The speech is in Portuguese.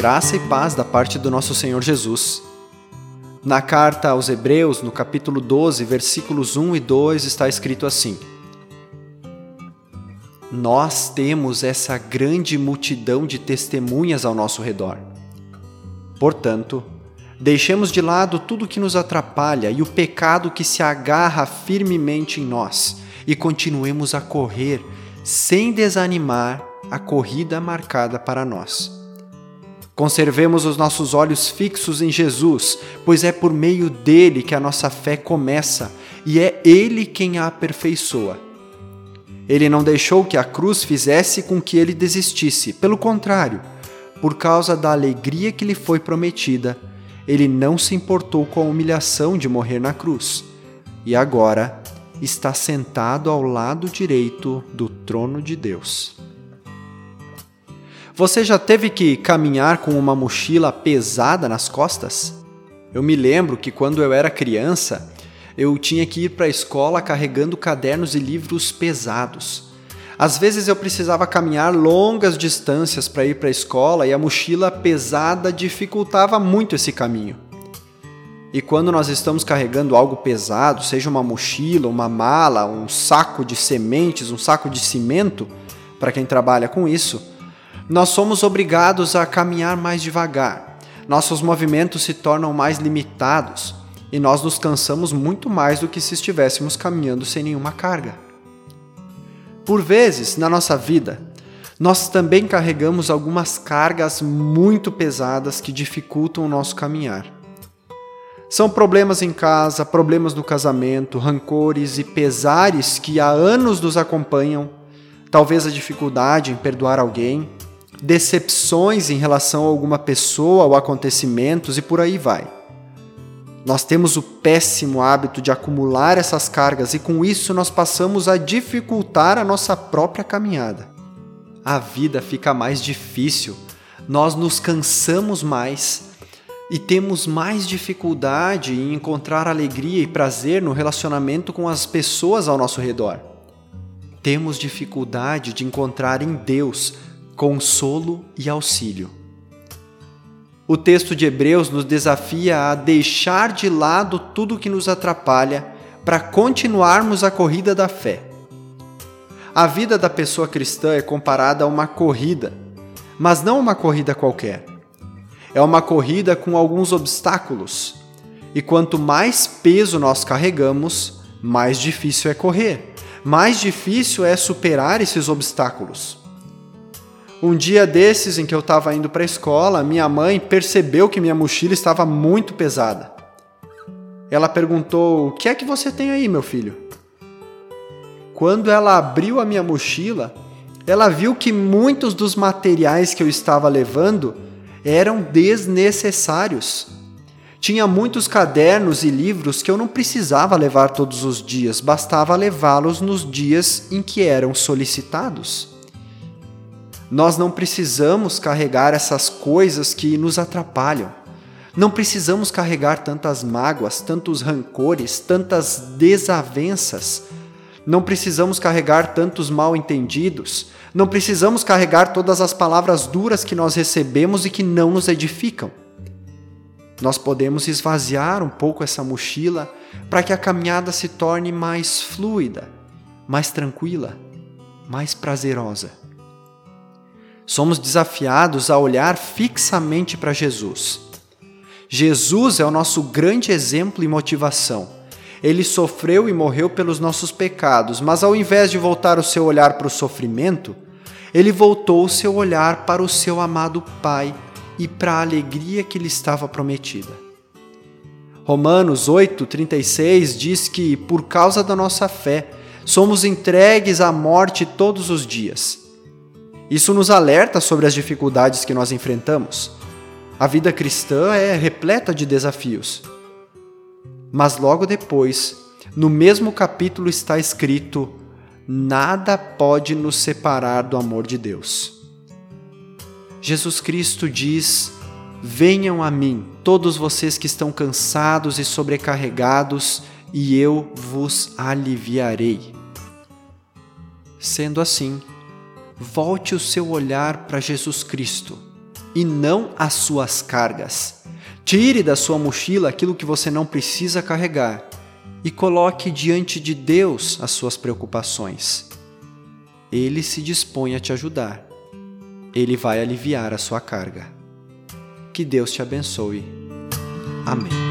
Graça e paz da parte do nosso Senhor Jesus. Na carta aos Hebreus, no capítulo 12, versículos 1 e 2, está escrito assim: Nós temos essa grande multidão de testemunhas ao nosso redor. Portanto, deixemos de lado tudo que nos atrapalha e o pecado que se agarra firmemente em nós e continuemos a correr sem desanimar a corrida marcada para nós. Conservemos os nossos olhos fixos em Jesus, pois é por meio dele que a nossa fé começa e é ele quem a aperfeiçoa. Ele não deixou que a cruz fizesse com que ele desistisse. Pelo contrário, por causa da alegria que lhe foi prometida, ele não se importou com a humilhação de morrer na cruz e agora está sentado ao lado direito do trono de Deus. Você já teve que caminhar com uma mochila pesada nas costas? Eu me lembro que quando eu era criança, eu tinha que ir para a escola carregando cadernos e livros pesados. Às vezes eu precisava caminhar longas distâncias para ir para a escola e a mochila pesada dificultava muito esse caminho. E quando nós estamos carregando algo pesado, seja uma mochila, uma mala, um saco de sementes, um saco de cimento, para quem trabalha com isso, nós somos obrigados a caminhar mais devagar, nossos movimentos se tornam mais limitados e nós nos cansamos muito mais do que se estivéssemos caminhando sem nenhuma carga. Por vezes, na nossa vida, nós também carregamos algumas cargas muito pesadas que dificultam o nosso caminhar. São problemas em casa, problemas no casamento, rancores e pesares que há anos nos acompanham, talvez a dificuldade em perdoar alguém, decepções em relação a alguma pessoa ou acontecimentos e por aí vai. Nós temos o péssimo hábito de acumular essas cargas e com isso nós passamos a dificultar a nossa própria caminhada. A vida fica mais difícil, nós nos cansamos mais e temos mais dificuldade em encontrar alegria e prazer no relacionamento com as pessoas ao nosso redor. Temos dificuldade de encontrar em Deus consolo e auxílio. O texto de Hebreus nos desafia a deixar de lado tudo que nos atrapalha para continuarmos a corrida da fé. A vida da pessoa cristã é comparada a uma corrida, mas não uma corrida qualquer. É uma corrida com alguns obstáculos, e quanto mais peso nós carregamos, mais difícil é correr, mais difícil é superar esses obstáculos. Um dia desses em que eu estava indo para a escola, minha mãe percebeu que minha mochila estava muito pesada. Ela perguntou: "O que é que você tem aí, meu filho?" Quando ela abriu a minha mochila, ela viu que muitos dos materiais que eu estava levando eram desnecessários. Tinha muitos cadernos e livros que eu não precisava levar todos os dias, bastava levá-los nos dias em que eram solicitados. Nós não precisamos carregar essas coisas que nos atrapalham. Não precisamos carregar tantas mágoas, tantos rancores, tantas desavenças. Não precisamos carregar tantos mal-entendidos. Não precisamos carregar todas as palavras duras que nós recebemos e que não nos edificam. Nós podemos esvaziar um pouco essa mochila para que a caminhada se torne mais fluida, mais tranquila, mais prazerosa. Somos desafiados a olhar fixamente para Jesus. Jesus é o nosso grande exemplo e motivação. Ele sofreu e morreu pelos nossos pecados, mas ao invés de voltar o seu olhar para o sofrimento, ele voltou o seu olhar para o seu amado Pai e para a alegria que lhe estava prometida. Romanos 8:36 diz que, por causa da nossa fé, somos entregues à morte todos os dias. Isso nos alerta sobre as dificuldades que nós enfrentamos. A vida cristã é repleta de desafios. Mas logo depois, no mesmo capítulo está escrito: nada pode nos separar do amor de Deus. Jesus Cristo diz: venham a mim, todos vocês que estão cansados e sobrecarregados, e eu vos aliviarei. Sendo assim, volte o seu olhar para Jesus Cristo, e não as suas cargas. Tire da sua mochila aquilo que você não precisa carregar e coloque diante de Deus as suas preocupações. Ele se dispõe a te ajudar. Ele vai aliviar a sua carga. Que Deus te abençoe. Amém.